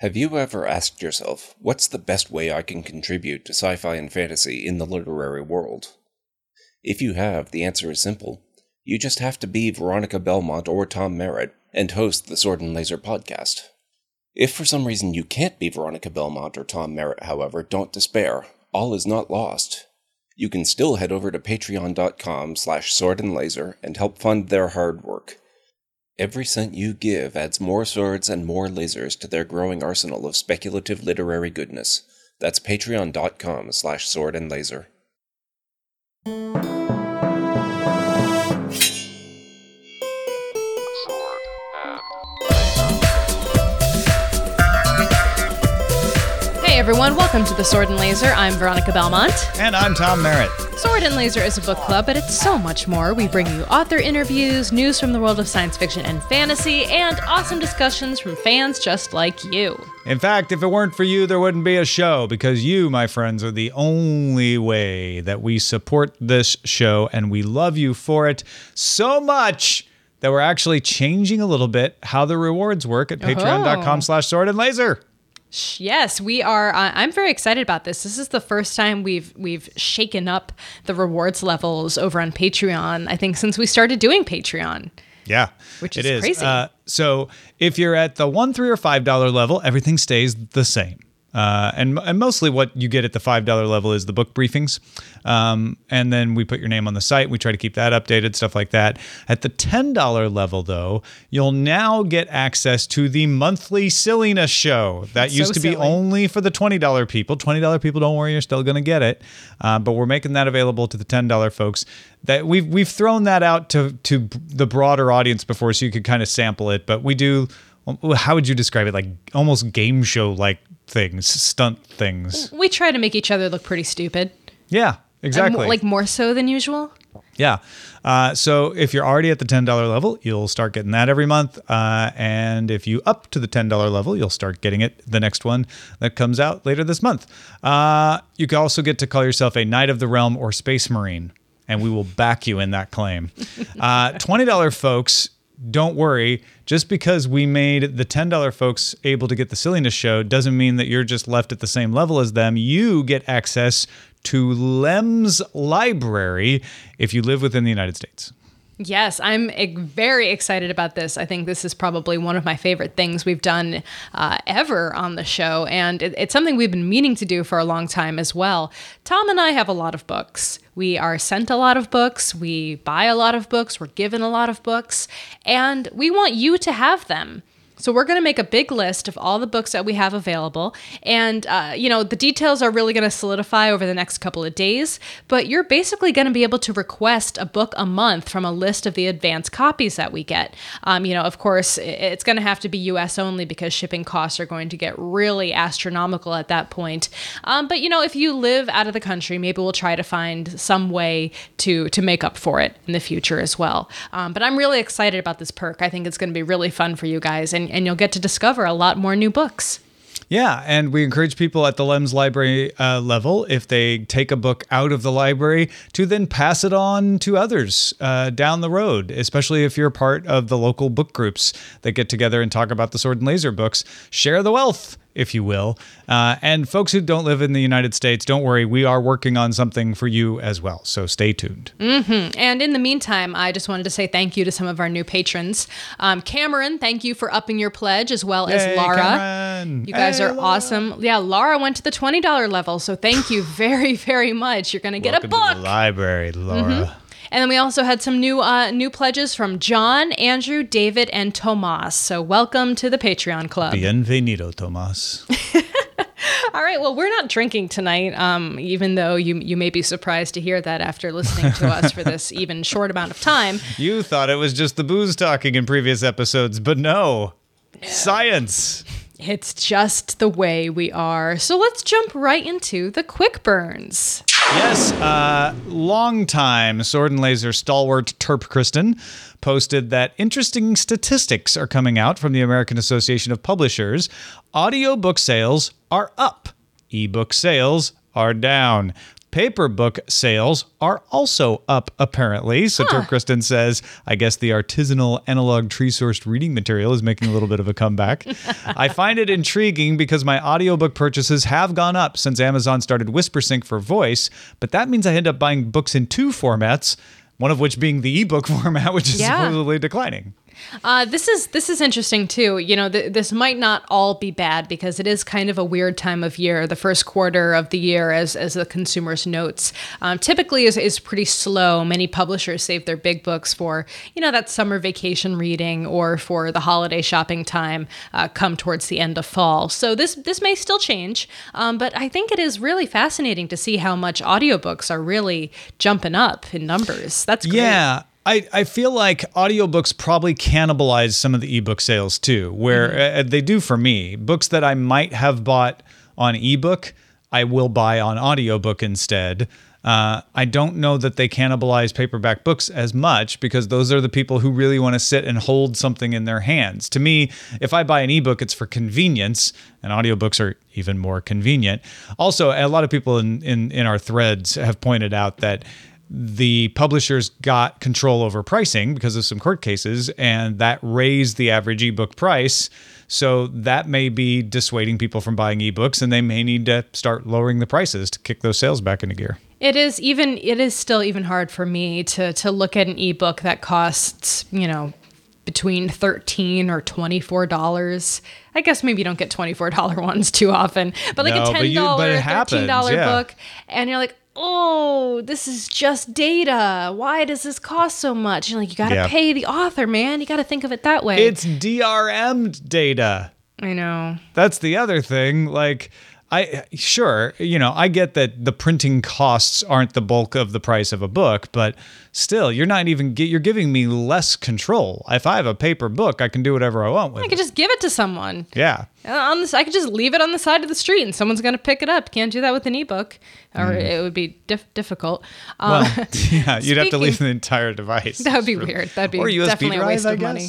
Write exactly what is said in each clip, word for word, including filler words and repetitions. Have you ever asked yourself, what's the best way I can contribute to sci-fi and fantasy in the literary world? If you have, the answer is simple. You just have to be Veronica Belmont or Tom Merritt and host the Sword and Laser podcast. If for some reason you can't be Veronica Belmont or Tom Merritt, however, don't despair. All is not lost. You can still head over to patreon.com slash sword and laser and help fund their hard work. Every cent you give adds more swords and more lasers to their growing arsenal of speculative literary goodness. That's patreon.com slash sword and laser. Everyone, welcome to the Sword and Laser. I'm Veronica Belmont. And I'm Tom Merritt. Sword and Laser is a book club, but it's so much more. We bring you author interviews, news from the world of science fiction and fantasy, and awesome discussions from fans just like you. In fact, if it weren't for you, there wouldn't be a show, because you, my friends, are the only way that we support this show, and we love you for it so much that we're actually changing a little bit how the rewards work at oh. patreon.com slash sword and laser. Yes, we are. Uh, I'm very excited about this. This is the first time we've we've shaken up the rewards levels over on Patreon, I think, since we started doing Patreon. Yeah, which is, it is. crazy. Uh, so if you're at the one dollar, three dollars, or five dollars level, everything stays the same. Uh, and, and mostly what you get at the five dollars level is the book briefings. Um, and then we put your name on the site. We try to keep that updated, stuff like that. At the ten dollars level, though, you'll now get access to the monthly silliness show. That used so to be silly. Only for the twenty dollars people. twenty dollars people, don't worry, you're still going to get it. Uh, but we're making that available to the ten dollars folks. That we've we've thrown that out to to the broader audience before, so you could kind of sample it. But we do, how would you describe it? Like almost game show-like things, stunt things. We try to make each other look pretty stupid. Yeah, exactly. Um, like more so than usual. Yeah. Uh, so if you're already at the ten dollars level, you'll start getting that every month. Uh, and if you up to the ten dollars level, you'll start getting it the next one that comes out later this month. Uh, you can also get to call yourself a Knight of the Realm or Space Marine, and we will back you in that claim. Uh, twenty dollars folks, don't worry, just because we made the ten dollars folks able to get the silliness show doesn't mean that you're just left at the same level as them. You get access to Lem's Library if you live within the United States. Yes, I'm very excited about this. I think this is probably one of my favorite things we've done uh, ever on the show, and it, it's something we've been meaning to do for a long time as well. Tom and I have a lot of books. We are sent a lot of books, we buy a lot of books, we're given a lot of books, and we want you to have them. So we're going to make a big list of all the books that we have available. And, uh, you know, the details are really going to solidify over the next couple of days. But you're basically going to be able to request a book a month from a list of the advanced copies that we get. Um, you know, of course, it's going to have to be U S only because shipping costs are going to get really astronomical at that point. Um, but, you know, if you live out of the country, maybe we'll try to find some way to, to make up for it in the future as well. Um, but I'm really excited about this perk. I think it's going to be really fun for you guys. And And you'll get to discover a lot more new books. Yeah, and we encourage people at the Lem's Library uh, level, if they take a book out of the library, to then pass it on to others uh, down the road, especially if you're part of the local book groups that get together and talk about the Sword and Laser books. Share the wealth, if you will. Uh, and folks who don't live in the United States, don't worry, we are working on something for you as well. So stay tuned. Mm-hmm. And in the meantime, I just wanted to say thank you to some of our new patrons. Um, Cameron, thank you for upping your pledge, as well Yay, as Laura. Cameron. You guys hey, are Laura. Awesome. Yeah, Laura went to the twenty dollars level. So thank you very, very much. You're going to get Welcome a book. To the library, Laura. Mm-hmm. And then we also had some new uh, new pledges from John, Andrew, David, and Tomas. So welcome to the Patreon Club. Bienvenido, Tomas. All right. Well, we're not drinking tonight, um, even though you you may be surprised to hear that after listening to us for this even short amount of time. You thought it was just the booze talking in previous episodes, but no. no. Science. It's just the way we are. So let's jump right into the quick burns. Yes, uh, long-time Sword and Laser stalwart Turp Kristen posted that interesting statistics are coming out from the American Association of Publishers. Audiobook sales are up. Ebook sales are down. Paper book sales are also up, apparently. So huh. Turp Kristen says, I guess the artisanal analog tree-sourced reading material is making a little bit of a comeback. I find it intriguing because my audiobook purchases have gone up since Amazon started WhisperSync for voice, but that means I end up buying books in two formats, one of which being the ebook format, which is yeah. supposedly declining. Uh, this is this is interesting, too. You know, th- this might not all be bad because it is kind of a weird time of year. The first quarter of the year, as as the consumer's notes, um, typically is, is pretty slow. Many publishers save their big books for, you know, that summer vacation reading or for the holiday shopping time uh, come towards the end of fall. So this, this may still change, um, but I think it is really fascinating to see how much audiobooks are really jumping up in numbers. That's great. Yeah. I, I feel like audiobooks probably cannibalize some of the ebook sales too, where mm-hmm. uh, they do for me. Books that I might have bought on ebook, I will buy on audiobook instead. Uh, I don't know that they cannibalize paperback books as much because those are the people who really want to sit and hold something in their hands. To me, if I buy an ebook, it's for convenience, and audiobooks are even more convenient. Also, a lot of people in, in, in our threads have pointed out that the publishers got control over pricing because of some court cases, and that raised the average ebook price. So that may be dissuading people from buying ebooks, and they may need to start lowering the prices to kick those sales back into gear. It is even it is still even hard for me to to look at an ebook that costs, you know, between thirteen dollars or twenty-four dollars. I guess maybe you don't get twenty-four dollars ones too often, but like no, a ten dollars, but you, but it happens, thirteen dollars yeah. book, and you're like, oh, this is just data. Why does this cost so much? You're like, you got to yeah. pay the author, man. You got to think of it that way. It's D R M'd data. I know. That's the other thing. Like, I sure, you know, I get that the printing costs aren't the bulk of the price of a book, but still, you're not even you're giving me less control. If I have a paper book, I can do whatever I want with it. I could just give it to someone. Yeah. On this, I could just leave it on the side of the street, and someone's going to pick it up. Can't do that with an ebook, or mm. it would be diff- difficult. Um, well, yeah, you'd speaking, have to leave the entire device. That would be really weird. That'd be or U S B definitely drive, a waste I of guess. Money.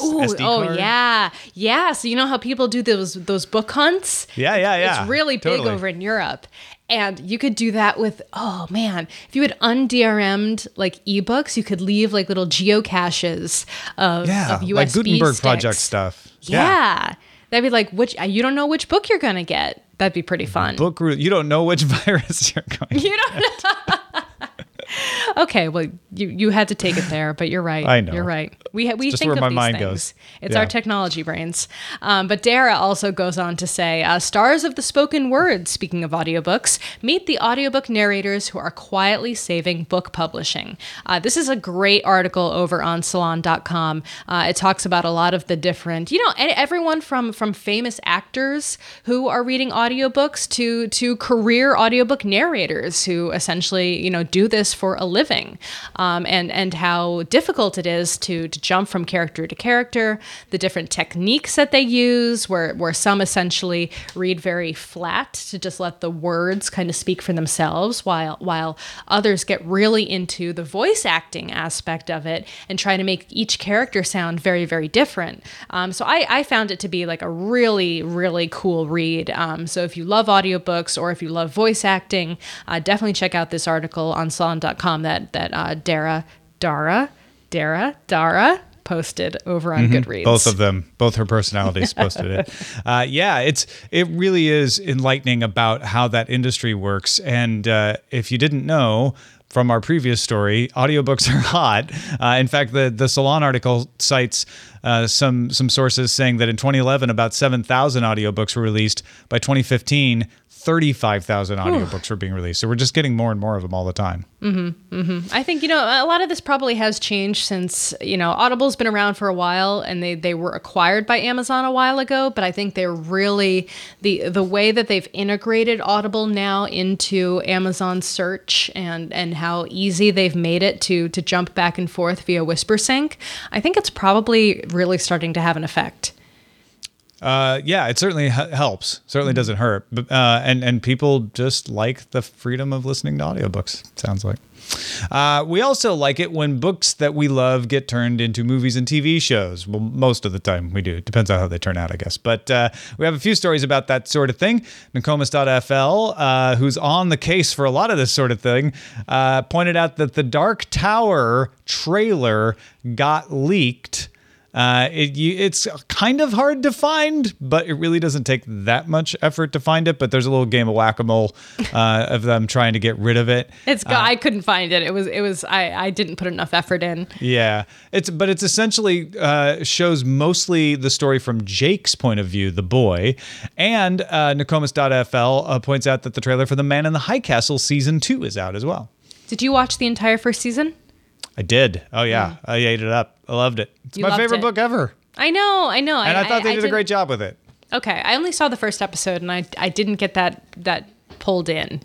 Ooh, oh, yeah. Yeah. So you know how people do those those book hunts? Yeah, yeah, yeah. It's really totally. big over in Europe. And you could do that with, oh, man, if you had un-D R M'd like ebooks, you could leave like little geocaches of, yeah, of U S B like Gutenberg sticks. Project stuff. Yeah. yeah. That'd be like, which you don't know which book you're going to get. That'd be pretty fun. Book, you don't know which virus you're going you to don't get. Know. Okay, well, you, you had to take it there, but you're right. I know. You're right. We ha- we think of these things. It's just where my mind goes. It's yeah. our technology brains. Um, but Dara also goes on to say, uh, stars of the spoken word, speaking of audiobooks, meet the audiobook narrators who are quietly saving book publishing. Uh, this is a great article over on Salon dot com. Uh, it talks about a lot of the different, you know, everyone from, from famous actors who are reading audiobooks to, to career audiobook narrators who essentially, you know, do this for a living, um, and and how difficult it is to to jump from character to character, the different techniques that they use, where where some essentially read very flat to just let the words kind of speak for themselves, while while others get really into the voice acting aspect of it and try to make each character sound very, very different. Um, so I, I found it to be like a really, really cool read. Um, so if you love audiobooks or if you love voice acting, uh, definitely check out this article on Salon dot com. that that uh, Dara, Dara, Dara, Dara posted over on mm-hmm. Goodreads. Both of them, both her personalities posted it. Uh, yeah, it's it really is enlightening about how that industry works. And uh, if you didn't know from our previous story, audiobooks are hot. Uh, in fact, the the Salon article cites uh, some some sources saying that in twenty eleven, about seven thousand audiobooks were released. By twenty fifteen. thirty-five thousand audiobooks were being released. So we're just getting more and more of them all the time. Mm-hmm, mm-hmm. I think, you know, a lot of this probably has changed since, you know, Audible's been around for a while and they, they were acquired by Amazon a while ago. But I think they're really, the the way that they've integrated Audible now into Amazon search and, and how easy they've made it to, to jump back and forth via WhisperSync, I think it's probably really starting to have an effect. Uh, yeah, it certainly h- helps. Certainly mm-hmm. doesn't hurt. But, uh, and, and people just like the freedom of listening to audiobooks, sounds like. Uh, we also like it when books that we love get turned into movies and T V shows. Well, most of the time we do. It depends on how they turn out, I guess. But uh, we have a few stories about that sort of thing. Nokomis dot f l, uh, who's on the case for a lot of this sort of thing, uh, pointed out that the Dark Tower trailer got leaked. Uh, it, it's kind of hard to find, but it really doesn't take that much effort to find it. But there's a little game of whack-a-mole uh, of them trying to get rid of it. It's uh, I couldn't find it. It was it was I, I didn't put enough effort in. Yeah, it's but it's essentially uh, shows mostly the story from Jake's point of view, the boy, and uh, Nokomis dot f l uh, points out that the trailer for The Man in the High Castle season two is out as well. Did you watch the entire first season? I did. Oh yeah, mm. I ate it up. I loved it. It's you my favorite it. book ever. I know, I know. And I, I thought they I, did I a great job with it. Okay, I only saw the first episode, and I I didn't get that that pulled in.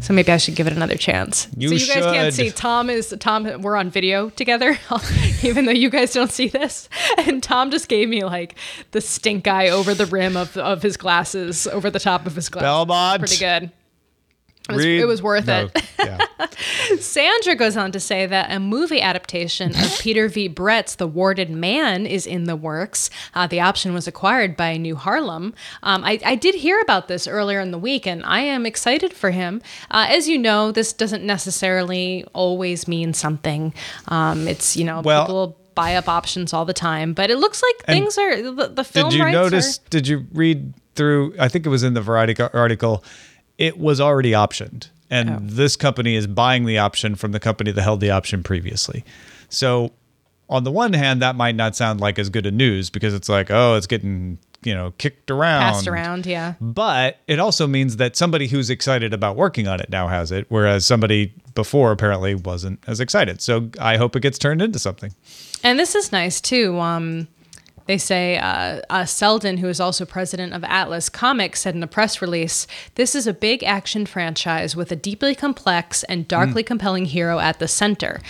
So maybe I should give it another chance. You, so you guys can't see. Tom is Tom. We're on video together, even though you guys don't see this. And Tom just gave me like the stink eye over the rim of of his glasses, over the top of his glasses. Belmont, pretty good. It was, it was worth no, it. Yeah. Sandra goes on to say that a movie adaptation of Peter V. Brett's The Warded Man is in the works. Uh, the option was acquired by New Harlem. Um, I, I did hear about this earlier in the week, and I am excited for him. Uh, as you know, this doesn't necessarily always mean something. Um, it's, you know, well, people buy up options all the time, but it looks like things are, the, the film rights Did you notice, are, did you read through, I think it was in the Variety article, it was already optioned, and oh. this company is buying the option from the company that held the option previously. So on the one hand, that might not sound like as good a news because it's like, oh, it's getting, you know, kicked around. Passed around, yeah. But it also means that somebody who's excited about working on it now has it, whereas somebody before apparently wasn't as excited. So I hope it gets turned into something. And this is nice too. Um They say uh, uh, Selden, who is also president of Atlas Comics, said in a press release, "This is a big action franchise with a deeply complex and darkly mm. compelling hero at the center."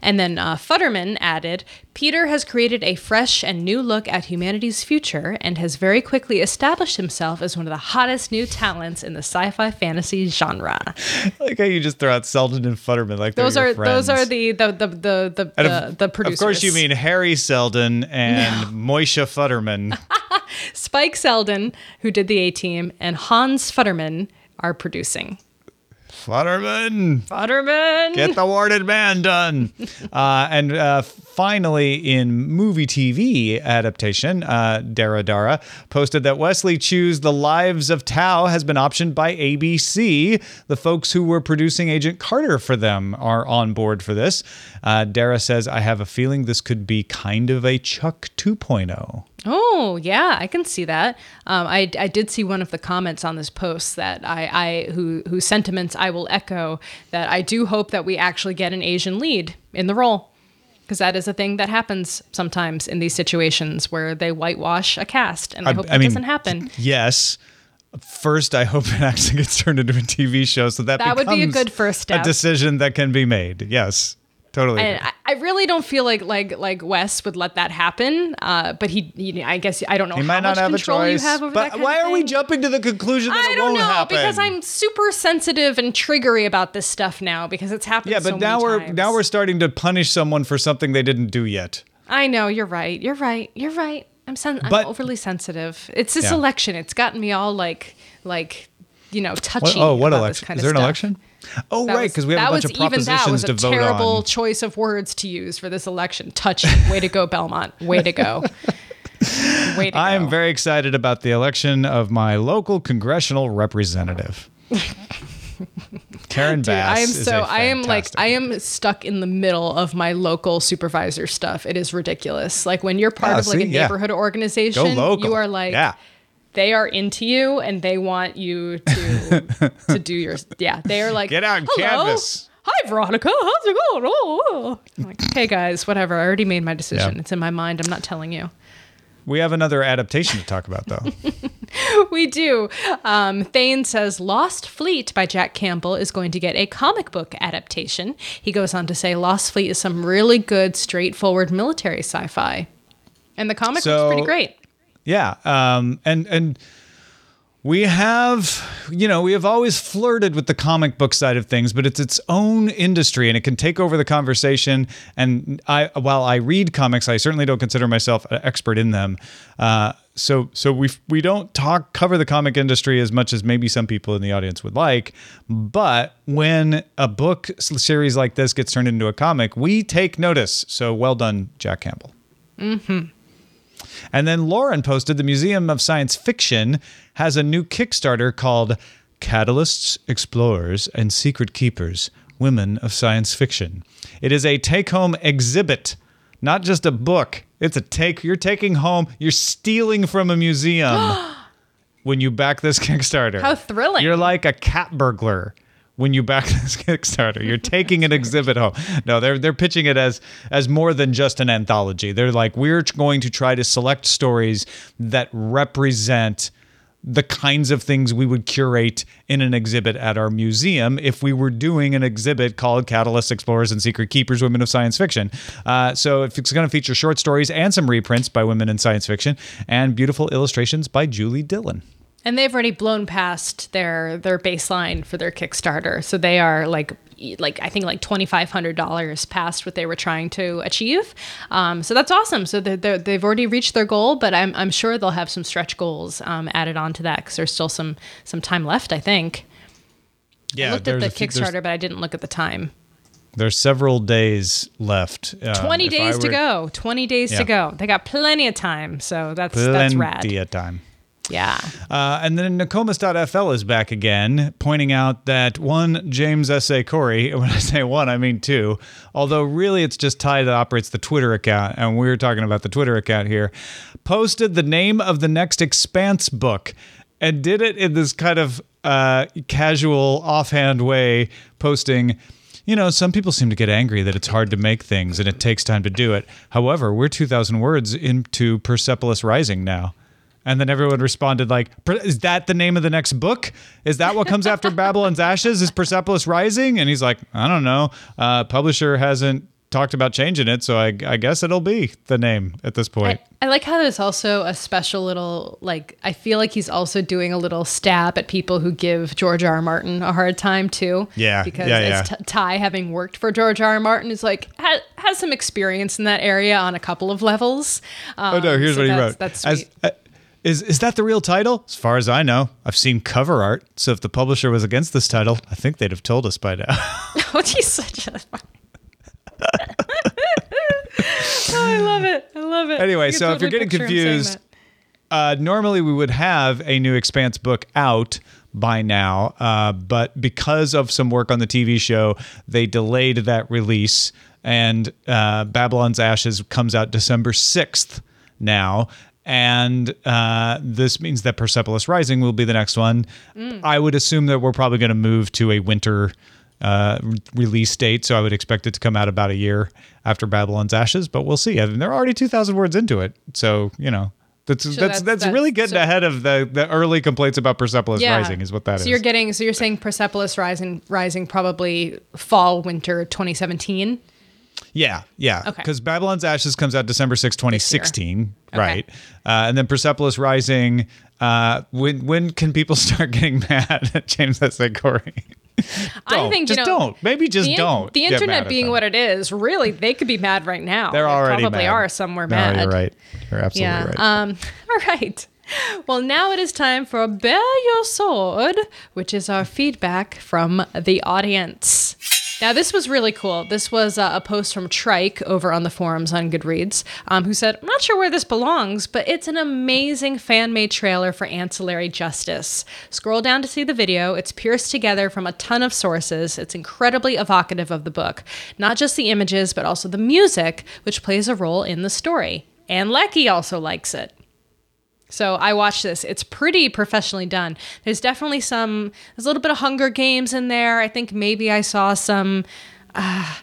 And then uh, Futterman added, "Peter has created a fresh and new look at humanity's future and has very quickly established himself as one of the hottest new talents in the sci-fi fantasy genre." I like how you just throw out Selden and Futterman like those are friends. Those are the the the the the, the, of, the producers. Of course, you mean Harry Selden and no. Moishe Futterman, Spike Selden, who did the A-Team, and Hans Futterman are producing. Futterman! Futterman! Get the Warded Man done! uh, and uh, finally, in movie T V adaptation, uh, Dara Dara posted that Wesley Chu's The Lives of Tao has been optioned by A B C. The folks who were producing Agent Carter for them are on board for this. Uh, Dara says, "I have a feeling this could be kind of a Chuck two point oh. Oh, yeah, I can see that. Um, I, I did see one of the comments on this post that I, I who, whose sentiments I will echo, that I do hope that we actually get an Asian lead in the role, because that is a thing that happens sometimes in these situations where they whitewash a cast, and I, I hope that doesn't happen. Yes. First, I hope it actually gets turned into a T V show, so that, that becomes would be a good first step. A decision that can be made, yes. Totally. I, I really don't feel like like like Wes would let that happen. Uh, but he, he, I guess, I don't know he how might not much have control a choice, you have over but that. Kind why of thing. Are we jumping to the conclusion that I it won't know, happen? I don't know because I'm super sensitive and triggery about this stuff now because it's happened. Yeah, but so now many we're times. now we're starting to punish someone for something they didn't do yet. I know you're right. You're right. You're right. I'm sen- but, I'm overly sensitive. It's this yeah. election. It's gotten me all like like you know touchy. What, oh, what about election? This kind Is there of an stuff. election? Oh, that right, because we have a bunch was, of propositions even that was a to vote on. Terrible choice of words to use for this election. Touchy. Way to go, Belmont. Way to go. Way to go. I am very excited about the election of my local congressional representative. Karen Bass. Dude, I am so. Is a I am like. I am stuck in the middle of my local supervisor stuff. It is ridiculous. Like when you're part yeah, of like see, a neighborhood yeah. organization, you are like. Yeah. They are into you, and they want you to to do your yeah. They are like, get out and canvas. Hi, Veronica. How's it going? Oh, I'm like, hey guys, whatever. I already made my decision. Yep. It's in my mind. I'm not telling you. We have another adaptation to talk about, though. We do. Um, Thane says Lost Fleet by Jack Campbell is going to get a comic book adaptation. He goes on to say Lost Fleet is some really good, straightforward military sci-fi, and the comic so, was pretty great. yeah. Um, and, and we have, you know, we have always flirted with the comic book side of things, but it's its own industry and it can take over the conversation. And I, while I read comics, I certainly don't consider myself an expert in them. Uh, so, so we we don't talk, cover the comic industry as much as maybe some people in the audience would like. But when a book series like this gets turned into a comic, we take notice. So well done, Jack Campbell. Mm-hmm. And then Lauren posted, the Museum of Science Fiction has a new Kickstarter called Catalysts, Explorers, and Secret Keepers, Women of Science Fiction. It is a take-home exhibit, not just a book. It's a take, you're taking home, you're stealing from a museum when you back this Kickstarter. How thrilling. You're like a cat burglar. When you back this Kickstarter, you're taking an exhibit home. No, they're they're pitching it as as more than just an anthology. They're like, we're going to try to select stories that represent the kinds of things we would curate in an exhibit at our museum if we were doing an exhibit called Catalysts, Explorers, and Secret Keepers, Women of Science Fiction. Uh, so it's going to feature short stories and some reprints by women in science fiction and beautiful illustrations by Julie Dillon. And they've already blown past their their baseline for their Kickstarter, so they are like like I think like twenty-five hundred dollars past what they were trying to achieve. Um, so that's awesome. So they're, they're, they've already reached their goal, but I'm I'm sure they'll have some stretch goals um, added onto that because there's still some some time left, I think. Yeah, I looked at the few, Kickstarter, but I didn't look at the time. There's several days left. Um, Twenty days were, to go. Twenty days yeah. to go. They got plenty of time, so that's plenty that's rad. Plenty of time. Yeah. Uh, and then Nokomis dot f l is back again, pointing out that one, James S A. Corey, when I say one, I mean two, although really it's just Ty that operates the Twitter account, and we're talking about the Twitter account here, posted the name of the next Expanse book and did it in this kind of uh, casual, offhand way, posting, you know, some people seem to get angry that it's hard to make things and it takes time to do it. However, we're two thousand words into Persepolis Rising now. And then everyone responded like, is that the name of the next book? Is that what comes after Babylon's Ashes? Is Persepolis Rising? And he's like, I don't know. Uh, publisher hasn't talked about changing it, so I, I guess it'll be the name at this point. I, I like how there's also a special little, like, I feel like he's also doing a little stab at people who give George R. R. Martin a hard time, too. Yeah, Because yeah, yeah. as t- Ty, having worked for George R. R. Martin, is like, ha- has some experience in that area on a couple of levels. Um, oh, no, here's so what he that's, wrote. That's sweet. As, uh, Is is that the real title? As far as I know, I've seen cover art. So if the publisher was against this title, I think they'd have told us by now. Oh, he's such a... oh, I love it. I love it. Anyway, so totally if you're getting confused, uh, normally we would have a new Expanse book out by now. Uh, but because of some work on the T V show, they delayed that release. And uh, Babylon's Ashes comes out December sixth now. And uh, this means that Persepolis Rising will be the next one. Mm. I would assume that we're probably going to move to a winter uh, release date, so I would expect it to come out about a year after Babylon's Ashes, but we'll see. I mean, they're already two thousand words into it, so, you know, that's so that's, that's, that's that's really getting so, ahead of the, the early complaints about Persepolis yeah. Rising is what that so is. So you're getting, so you're saying Persepolis Rising, Rising probably fall, winter twenty seventeen? Yeah, yeah. Because okay. Babylon's Ashes comes out December sixth, twenty sixteen, okay. right? Uh, and then Persepolis Rising. Uh, when when can people start getting mad at James S. A. Corey? I think just you know, don't. Maybe just the in- don't. The internet being what it is, really, they could be mad right now. They're they already probably mad. Are somewhere no, mad. You're right. You're absolutely yeah. right. Um, all right. Well, now it is time for Bear Your Sword, which is our feedback from the audience. Now, this was really cool. This was uh, a post from Trike over on the forums on Goodreads, um, who said, I'm not sure where this belongs, but it's an amazing fan-made trailer for Ancillary Justice. Scroll down to see the video. It's pierced together from a ton of sources. It's incredibly evocative of the book. Not just the images, but also the music, which plays a role in the story. And Lecky also likes it. So I watched this. It's pretty professionally done. There's definitely some, there's a little bit of Hunger Games in there. I think maybe I saw some, uh,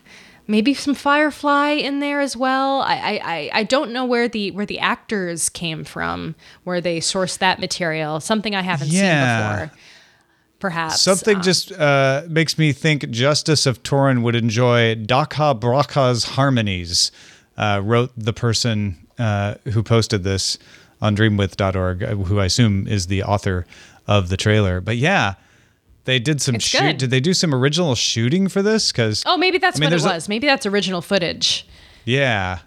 maybe some Firefly in there as well. I, I, I don't know where the where the actors came from, where they sourced that material. Something I haven't yeah. seen before, perhaps. Something um, just uh, makes me think Justice of Torin would enjoy Dakha Braka's harmonies, uh, wrote the person uh, who posted this. on dream width dot org, who I assume is the author of the trailer. But yeah, they did some it's shoot. Good. Did they do some original shooting for this? Because oh, maybe that's I mean, what it was. A, maybe that's original footage. Yeah.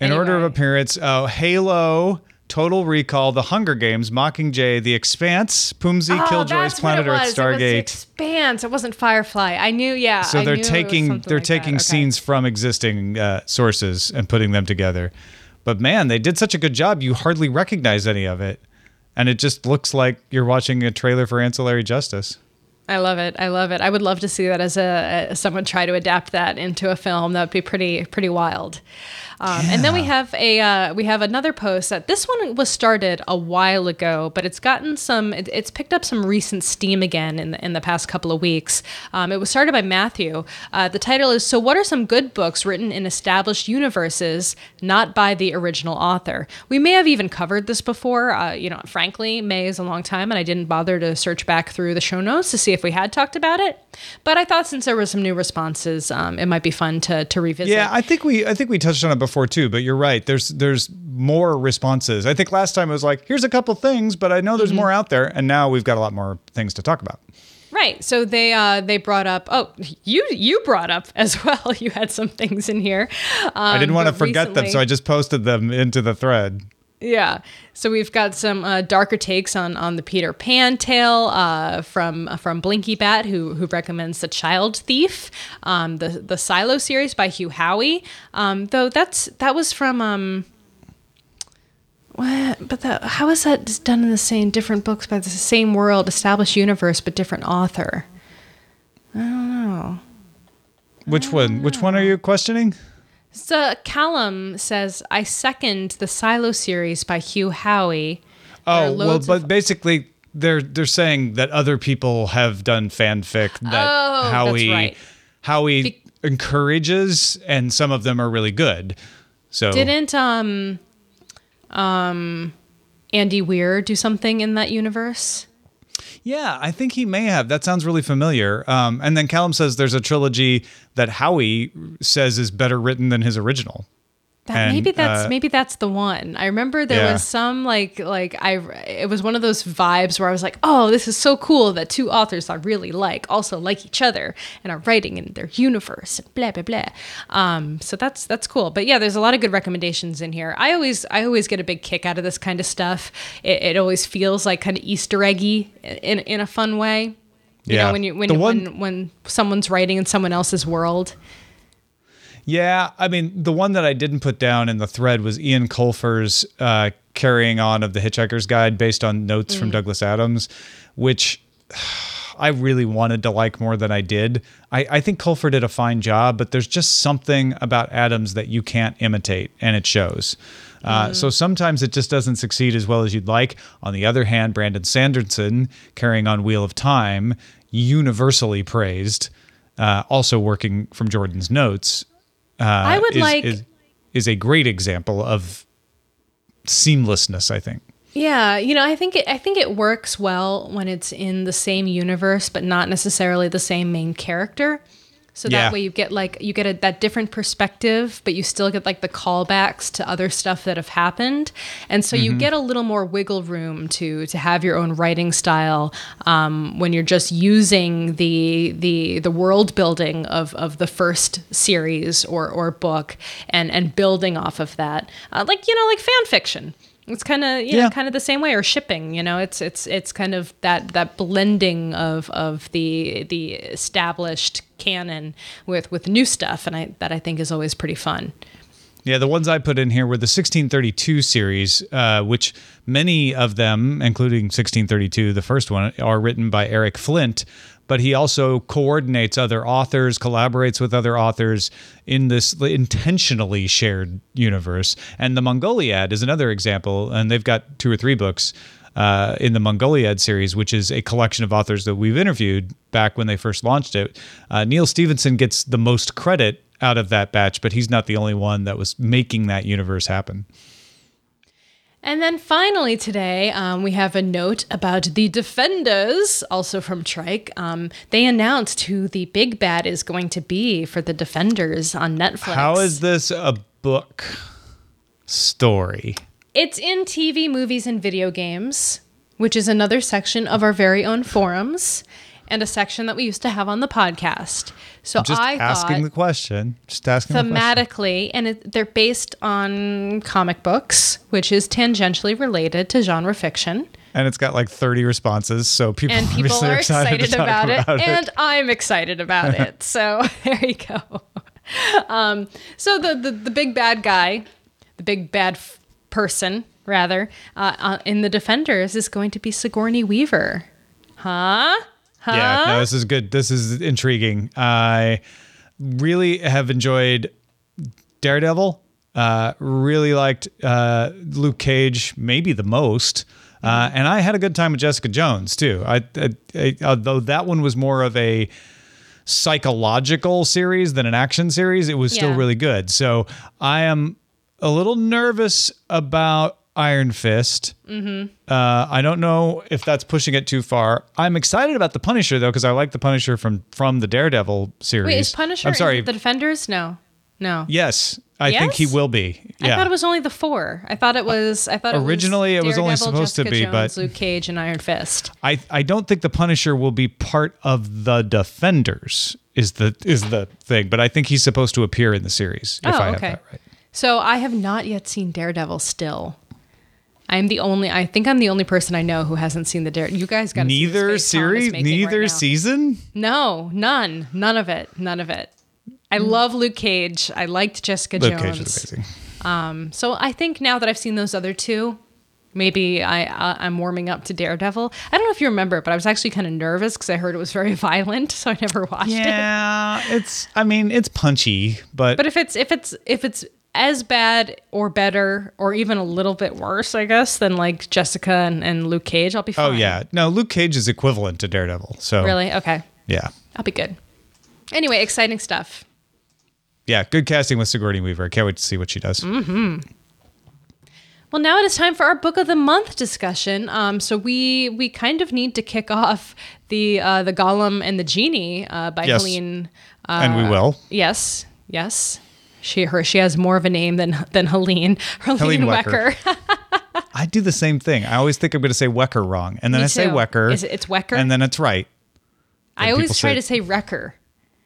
In anyway. order of appearance, uh, Halo, Total Recall, The Hunger Games, Mockingjay, The Expanse, Pumzi, oh, Killjoys, Planet Earth, Stargate. It was The Expanse. It wasn't Firefly. I knew, yeah. So I they're knew taking they're like taking okay. scenes from existing uh, sources and putting them together. But man, they did such a good job. You hardly recognize any of it, and it just looks like you're watching a trailer for Ancillary Justice. I love it. I love it. I would love to see that as a as someone try to adapt that into a film. That'd be pretty pretty wild. Um, yeah. And then we have a uh, we have another post that this one was started a while ago, but it's gotten some. It, it's picked up some recent steam again in the, in the past couple of weeks. Um, it was started by Matthew. Uh, the title is "So what are some good books written in established universes, not by the original author?" We may have even covered this before. Uh, you know, frankly, May is a long time, and I didn't bother to search back through the show notes to see if If we had talked about it, but I thought since there were some new responses, um, it might be fun to to revisit. Yeah, I think we I think we touched on it before too, but you're right. There's there's more responses. I think last time it was like, here's a couple things, but I know there's mm-hmm. more out there, and now we've got a lot more things to talk about. Right. So they uh, they brought up. Oh, you you brought up as well. You had some things in here. Um, I didn't want to forget recently- them, so I just posted them into the thread. Yeah. So we've got some uh, darker takes on, on the Peter Pan tale uh, from from Blinky Bat, who who recommends The Child Thief, um, the the Silo series by Hugh Howey. Um, though that's that was from um, what? But that, how is that done in the same different books by the same world, established universe, but different author? I don't know. Which one? Know. Which one are you questioning? So Callum says, I second the Silo series by Hugh Howey. Oh, well, but of- basically they're they're saying that other people have done fanfic that oh, Howey, right. Howey Be- encourages, and some of them are really good. So didn't um, um, Andy Weir do something in that universe? Yeah, I think he may have. That sounds really familiar. Um, and then Callum says there's a trilogy that Howey says is better written than his original. That, and, maybe that's uh, maybe that's the one. I remember there yeah. was some like like I it was one of those vibes where I was like, oh, this is so cool that two authors I really like also like each other and are writing in their universe. Blah blah blah. Um, so that's that's cool. But yeah, there's a lot of good recommendations in here. I always I always get a big kick out of this kind of stuff. It, it always feels like kind of Easter eggy in in a fun way. You yeah. know, when you when, one- when when someone's writing in someone else's world. Yeah, I mean, the one that I didn't put down in the thread was Ian Colfer's uh, Carrying On of the Hitchhiker's Guide, based on notes mm. from Douglas Adams, which I really wanted to like more than I did. I, I think Colfer did a fine job, but there's just something about Adams that you can't imitate, and it shows. Uh, mm. So sometimes it just doesn't succeed as well as you'd like. On the other hand, Brandon Sanderson, Carrying On Wheel of Time, universally praised, uh, also working from Jordan's notes, Uh, I would is, like is, is a great example of seamlessness, I think. Yeah, you know, I think it, I think it works well when it's in the same universe, but not necessarily the same main character. So yeah. that way you get like you get a, that different perspective, but you still get like the callbacks to other stuff that have happened, and so mm-hmm. you get a little more wiggle room to to have your own writing style um, when you're just using the the the world building of, of the first series or or book and and building off of that, uh, like you know, like fan fiction. It's kind of you yeah. know kind of the same way, or shipping, you know, it's it's it's kind of that that blending of of the the established canon with with new stuff, and I that I think is always pretty fun. Yeah, the ones I put in here were the sixteen thirty-two series, uh, which many of them, including sixteen thirty-two, the first one, are written by Eric Flint, but he also coordinates other authors, collaborates with other authors in this intentionally shared universe. And the Mongoliad is another example, and they've got two or three books uh, in the Mongoliad series, which is a collection of authors that we've interviewed back when they first launched it. Uh, Neil Stephenson gets the most credit out of that batch, but he's not the only one that was making that universe happen. And then finally today, um, we have a note about the Defenders, also from Trike. Um, they announced who the big bad is going to be for the Defenders on Netflix. How is this a book story? It's in T V, movies, and video games, which is another section of our very own forums and a section that we used to have on the podcast. So just I asking the question, just asking thematically, the question. and it, they're based on comic books, which is tangentially related to genre fiction. And it's got like thirty responses, so people, and people are excited, excited about, it, about it, and I'm excited about it. So there you go. Um, so the, the the big bad guy, the big bad f- person rather, uh, uh, in The Defenders is going to be Sigourney Weaver, huh? Huh? Yeah, no, this is good. This is intriguing. I really have enjoyed Daredevil. Uh, really liked uh, Luke Cage, maybe the most. Uh, and I had a good time with Jessica Jones too. I, I, I, although that one was more of a psychological series than an action series, it was yeah. still really good. So I am a little nervous about Iron Fist. Mm-hmm. Uh, I don't know if that's pushing it too far. I'm excited about the Punisher though, because I like the Punisher from from the Daredevil series. Wait, is Punisher? I'm sorry, the Defenders? No, no. Yes. I yes? think he will be. Yeah. I thought it was only the four. I thought it was. I thought it originally was it was Daredevil, only supposed Jessica to be, Jones, but Luke Cage and Iron Fist. I, I don't think the Punisher will be part of the Defenders. Is the is the thing, but I think he's supposed to appear in the series. If oh, I okay. have that right. So I have not yet seen Daredevil. Still, I'm the only. I think I'm the only person I know who hasn't seen the Daredevil. You guys got neither see series, neither right season. No, none, none of it, none of it. I love Luke Cage. I liked Jessica Luke Jones. Luke Cage is amazing. Um, so I think now that I've seen those other two, maybe I, uh, I'm warming up to Daredevil. I don't know if you remember, but I was actually kind of nervous because I heard it was very violent, so I never watched yeah, it. Yeah, it's. I mean, it's punchy, but but if it's if it's if it's as bad or better or even a little bit worse, I guess, than like Jessica and, and Luke Cage, I'll be fine. Oh yeah, no, Luke Cage is equivalent to Daredevil. So really, okay, yeah, I'll be good. Anyway, exciting stuff. Yeah, good casting with Sigourney Weaver. I can't wait to see what she does. Mm-hmm. Well, now it is time for our Book of the Month discussion. Um, so we we kind of need to kick off the uh, the Gollum and the Genie uh, by yes. Helene. Uh, and we will. Yes, yes. She her she has more of a name than than Helene. Helene, Helene Wecker. Wecker. I do the same thing. I always think I'm going to say Wecker wrong, and then Me I too. say Wecker. Is it, it's Wecker, and then it's right. I always try say, to say Recker.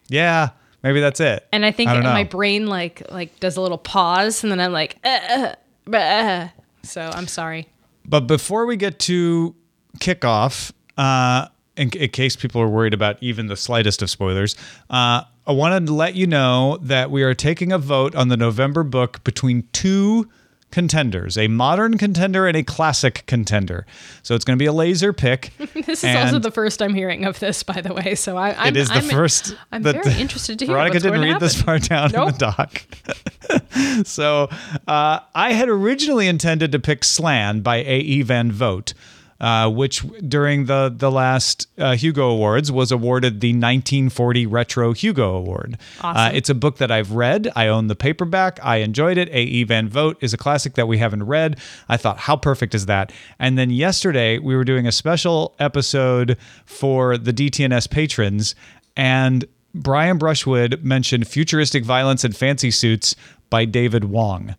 Yeah. Maybe that's it. And I think I my brain like like does a little pause, and then I'm like, uh, uh, uh, so I'm sorry. But before we get to kickoff, uh, in, in case people are worried about even the slightest of spoilers, uh, I want to let you know that we are taking a vote on the November book between two contenders, a modern contender and a classic contender. So it's going to be a laser pick. This is also the first I'm hearing of this, by the way. So I, I'm, it is the I'm, first. I'm very the, interested to hear. Veronica what's didn't read happen. this part down nope. in the doc. So uh, I had originally intended to pick Slan by A E Van Vogt, uh, which during the the last uh, Hugo Awards was awarded the nineteen forty Retro Hugo Award. Awesome. Uh, it's a book that I've read. I own the paperback. I enjoyed it. A E Van Vogt is a classic that we haven't read. I thought, how perfect is that? And then yesterday we were doing a special episode for the D T N S patrons, and Brian Brushwood mentioned Futuristic Violence and Fancy Suits by David Wong.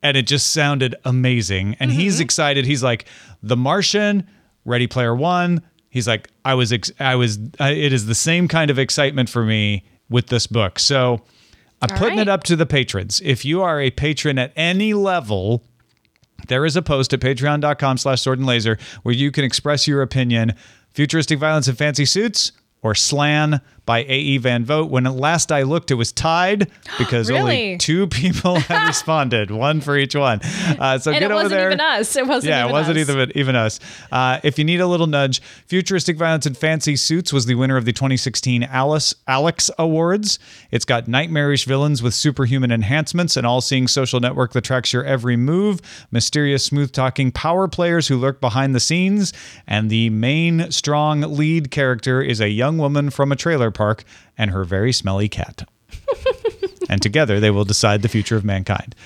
And it just sounded amazing. And mm-hmm. he's excited. He's like, The Martian, Ready Player One. He's like, I was, ex- I was, I, it is the same kind of excitement for me with this book. So I'm All putting right. it up to the patrons. If you are a patron at any level, there is a post at patreon.com slash sword and laser where you can express your opinion. Futuristic Violence and Fancy Suits or Slan by A E Van Vogt. When last I looked, it was tied because really? only two people had responded, one for each one. Uh, so and get it over wasn't there. even us. It wasn't yeah, even us. Yeah, it wasn't us. even even us. Uh, if you need a little nudge, Futuristic Violence and Fancy Suits was the winner of the twenty sixteen Alice Alex Awards. It's got nightmarish villains with superhuman enhancements, an all-seeing social network that tracks your every move, mysterious, smooth-talking power players who lurk behind the scenes, and the main strong lead character is a young woman from a trailer park and her very smelly cat. And together they will decide the future of mankind.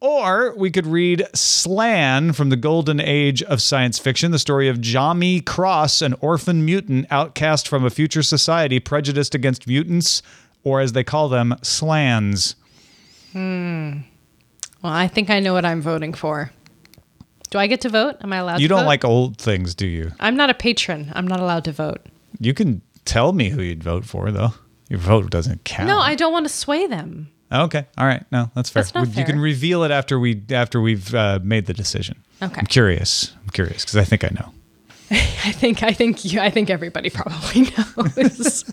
Or we could read Slan from the Golden Age of Science Fiction, the story of Jami Cross, an orphan mutant outcast from a future society prejudiced against mutants, or as they call them, slans. Hmm. Well, I think I know what I'm voting for. Do I get to vote? Am I allowed to vote? You don't like old things, do you? I'm not a patron. I'm not allowed to vote. You can tell me who you'd vote for, though. Your vote doesn't count. No, I don't want to sway them. Okay. All right. No, that's fair. That's not fair. You can reveal it after, we, after we've uh, made the decision. Okay. I'm curious. I'm curious because I think I know. I think I think you, I think everybody probably knows.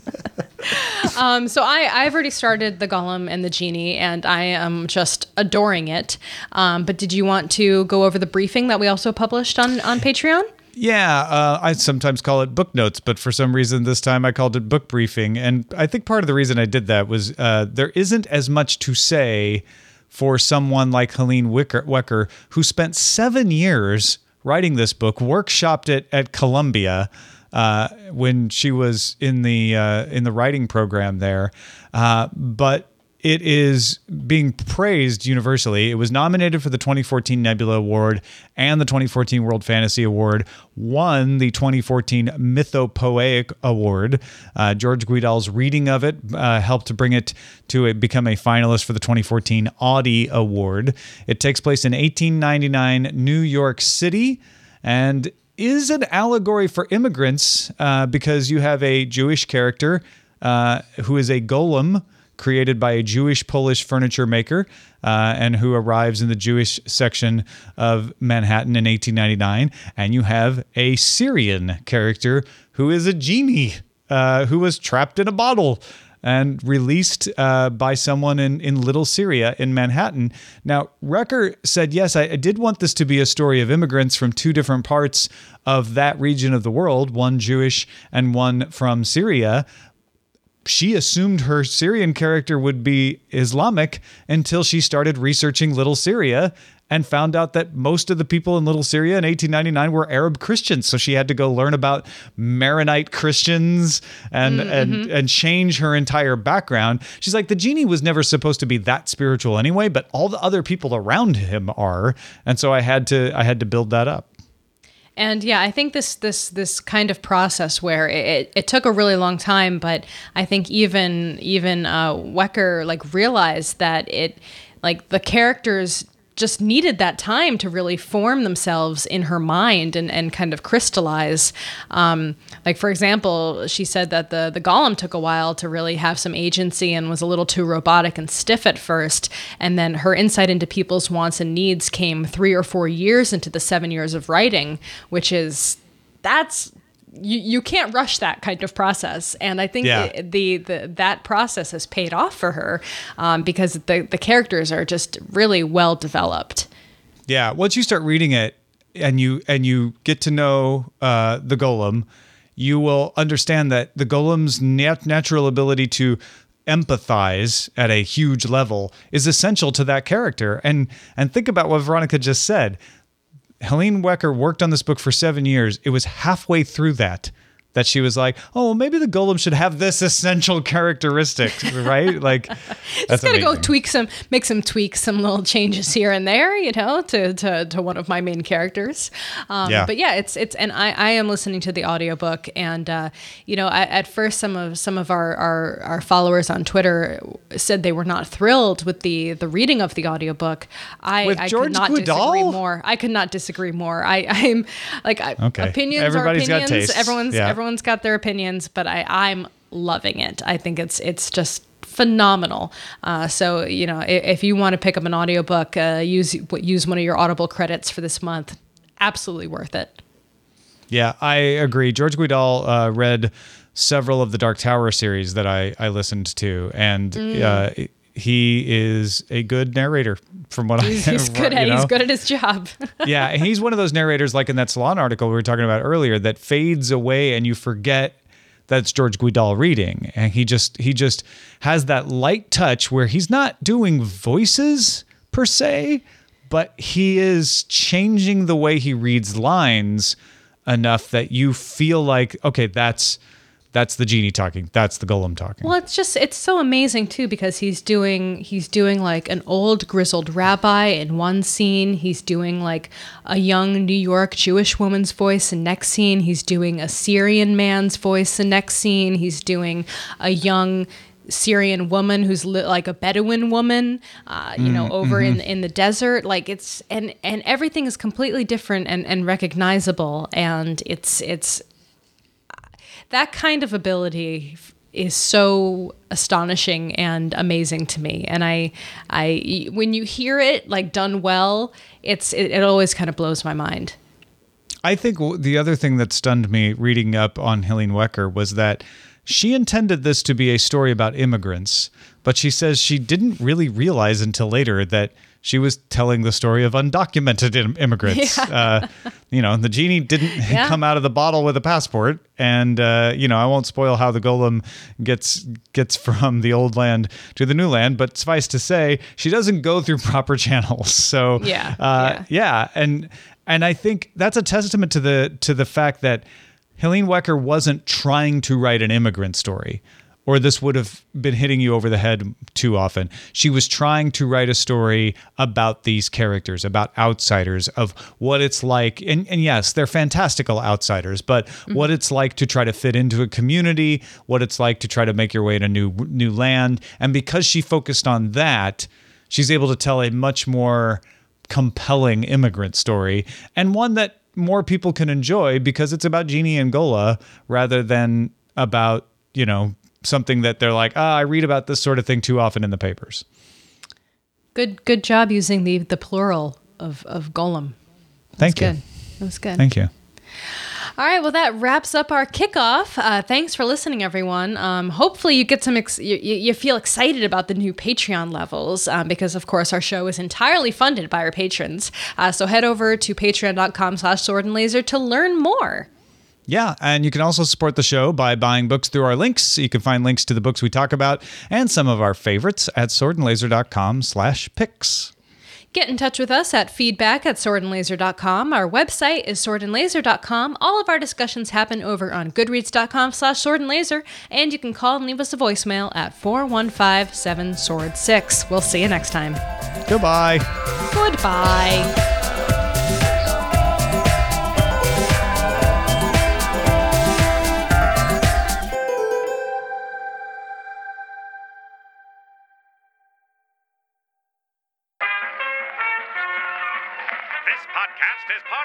um, so I, I've already started The Golem and the Genie, and I am just adoring it. Um, but did you want to go over the briefing that we also published on, on Patreon? Yeah, uh, I sometimes call it book notes, but for some reason this time I called it book briefing. And I think part of the reason I did that was uh, there isn't as much to say for someone like Helene Wecker, Wecker who spent seven years writing this book, workshopped it at Columbia uh, when she was in the uh, in the writing program there. Uh, but it is being praised universally. It was nominated for the twenty fourteen Nebula Award and the twenty fourteen World Fantasy Award, won the twenty fourteen Mythopoeic Award. Uh, George Guidal's reading of it uh, helped to bring it to a, become a finalist for the twenty fourteen Audi Award. It takes place in eighteen ninety-nine New York City and is an allegory for immigrants uh, because you have a Jewish character uh, who is a golem, created by a Jewish-Polish furniture maker uh, and who arrives in the Jewish section of Manhattan in eighteen ninety-nine. And you have a Syrian character who is a genie uh, who was trapped in a bottle and released uh, by someone in, in Little Syria in Manhattan. Now, Wecker said, yes, I, I did want this to be a story of immigrants from two different parts of that region of the world, one Jewish and one from Syria. She assumed her Syrian character would be Islamic until she started researching Little Syria and found out that most of the people in Little Syria in eighteen ninety-nine were Arab Christians. So she had to go learn about Maronite Christians and, mm-hmm. and, and change her entire background. She's like, the genie was never supposed to be that spiritual anyway, but all the other people around him are. And so I had to, I had to build that up. And yeah, I think this this this kind of process where it, it, it took a really long time, but I think even even uh, Wecker like realized that it like the characters just needed that time to really form themselves in her mind and, and kind of crystallize. Um, like, for example, she said that the, the golem took a while to really have some agency and was a little too robotic and stiff at first. And then her insight into people's wants and needs came three or four years into the seven years of writing, which is, that's, you, you can't rush that kind of process. And I think yeah. the, the, the that process has paid off for her um, because the, the characters are just really well developed. Yeah. Once you start reading it and you and you get to know uh, the golem, you will understand that the golem's nat- natural ability to empathize at a huge level is essential to that character. And and think about what Veronica just said. Helene Wecker worked on this book for seven years. It was halfway through that that she was like, oh, well, maybe the golem should have this essential characteristic, right? Like, just gotta go tweak some, make some tweaks, some little changes here and there, you know, to to, to one of my main characters. Um, yeah. But yeah, it's it's, and I, I am listening to the audiobook, and uh, you know, I, at first some of some of our, our our followers on Twitter said they were not thrilled with the the reading of the audiobook. I, With I George could not Goodall? disagree more. I could not disagree more. I I'm like I, okay. opinions Everybody's are opinions. Got everyone's yeah. everyone. Everyone's got their opinions, but I, I'm loving it. I think it's it's just phenomenal. Uh, so, you know, if, if you want to pick up an audiobook, uh, use use one of your Audible credits for this month. Absolutely worth it. Yeah, I agree. George Guidal uh, read several of the Dark Tower series that I, I listened to, and mm. uh, he is a good narrator. From what he's, I he's good at, you know? He's good at his job. Yeah, and he's one of those narrators, like in that Salon article we were talking about earlier, that fades away and you forget that's George Guidal reading, and he just he just has that light touch where he's not doing voices per se, but he is changing the way he reads lines enough that you feel like, okay, that's. That's the genie talking. That's the golem talking. Well, it's just, it's so amazing too, because he's doing, he's doing like an old grizzled rabbi in one scene. He's doing like a young New York Jewish woman's voice in next scene. He's doing a Syrian man's voice in next scene. He's doing a young Syrian woman who's li- like a Bedouin woman, uh, you mm, know, over mm-hmm. in in the desert. Like it's and and everything is completely different and, and recognizable. And it's it's that kind of ability is so astonishing and amazing to me. And I I when you hear it like done well, it's it, it always kind of blows my mind. I think the other thing that stunned me reading up on Helene Wecker was that she intended this to be a story about immigrants, but she says she didn't really realize until later that she was telling the story of undocumented im- immigrants. Yeah. Uh, you know, the genie didn't yeah. come out of the bottle with a passport. And, uh, you know, I won't spoil how the golem gets gets from the old land to the new land. But suffice to say, she doesn't go through proper channels. So, yeah, uh, yeah. yeah. And and I think that's a testament to the to the fact that Helene Wecker wasn't trying to write an immigrant story, or this would have been hitting you over the head too often. She was trying to write a story about these characters, about outsiders, of what it's like. And, and yes, they're fantastical outsiders, but mm-hmm. what it's like to try to fit into a community, what it's like to try to make your way to new new land. And because she focused on that, she's able to tell a much more compelling immigrant story, and one that more people can enjoy because it's about Genie and Gola rather than about, you know, something that they're like, ah, oh, I read about this sort of thing too often in the papers. Good, good job using the, the plural of, of Golem. That Thank you. Good. That was good. Thank you. All right. Well, that wraps up our kickoff. Uh, thanks for listening, everyone. Um, hopefully you get some, ex- you, you feel excited about the new Patreon levels um, because, of course, our show is entirely funded by our patrons. Uh, so head over to patreon.com slash sword and laser to learn more. Yeah, and you can also support the show by buying books through our links. You can find links to the books we talk about and some of our favorites at swordandlaser.com slash picks. Get in touch with us at feedback at swordandlaser.com. Our website is swordandlaser dot com. All of our discussions happen over on goodreads.com slash swordandlaser. And you can call and leave us a voicemail at four one five, seven sword six. We'll see you next time. Goodbye. Goodbye.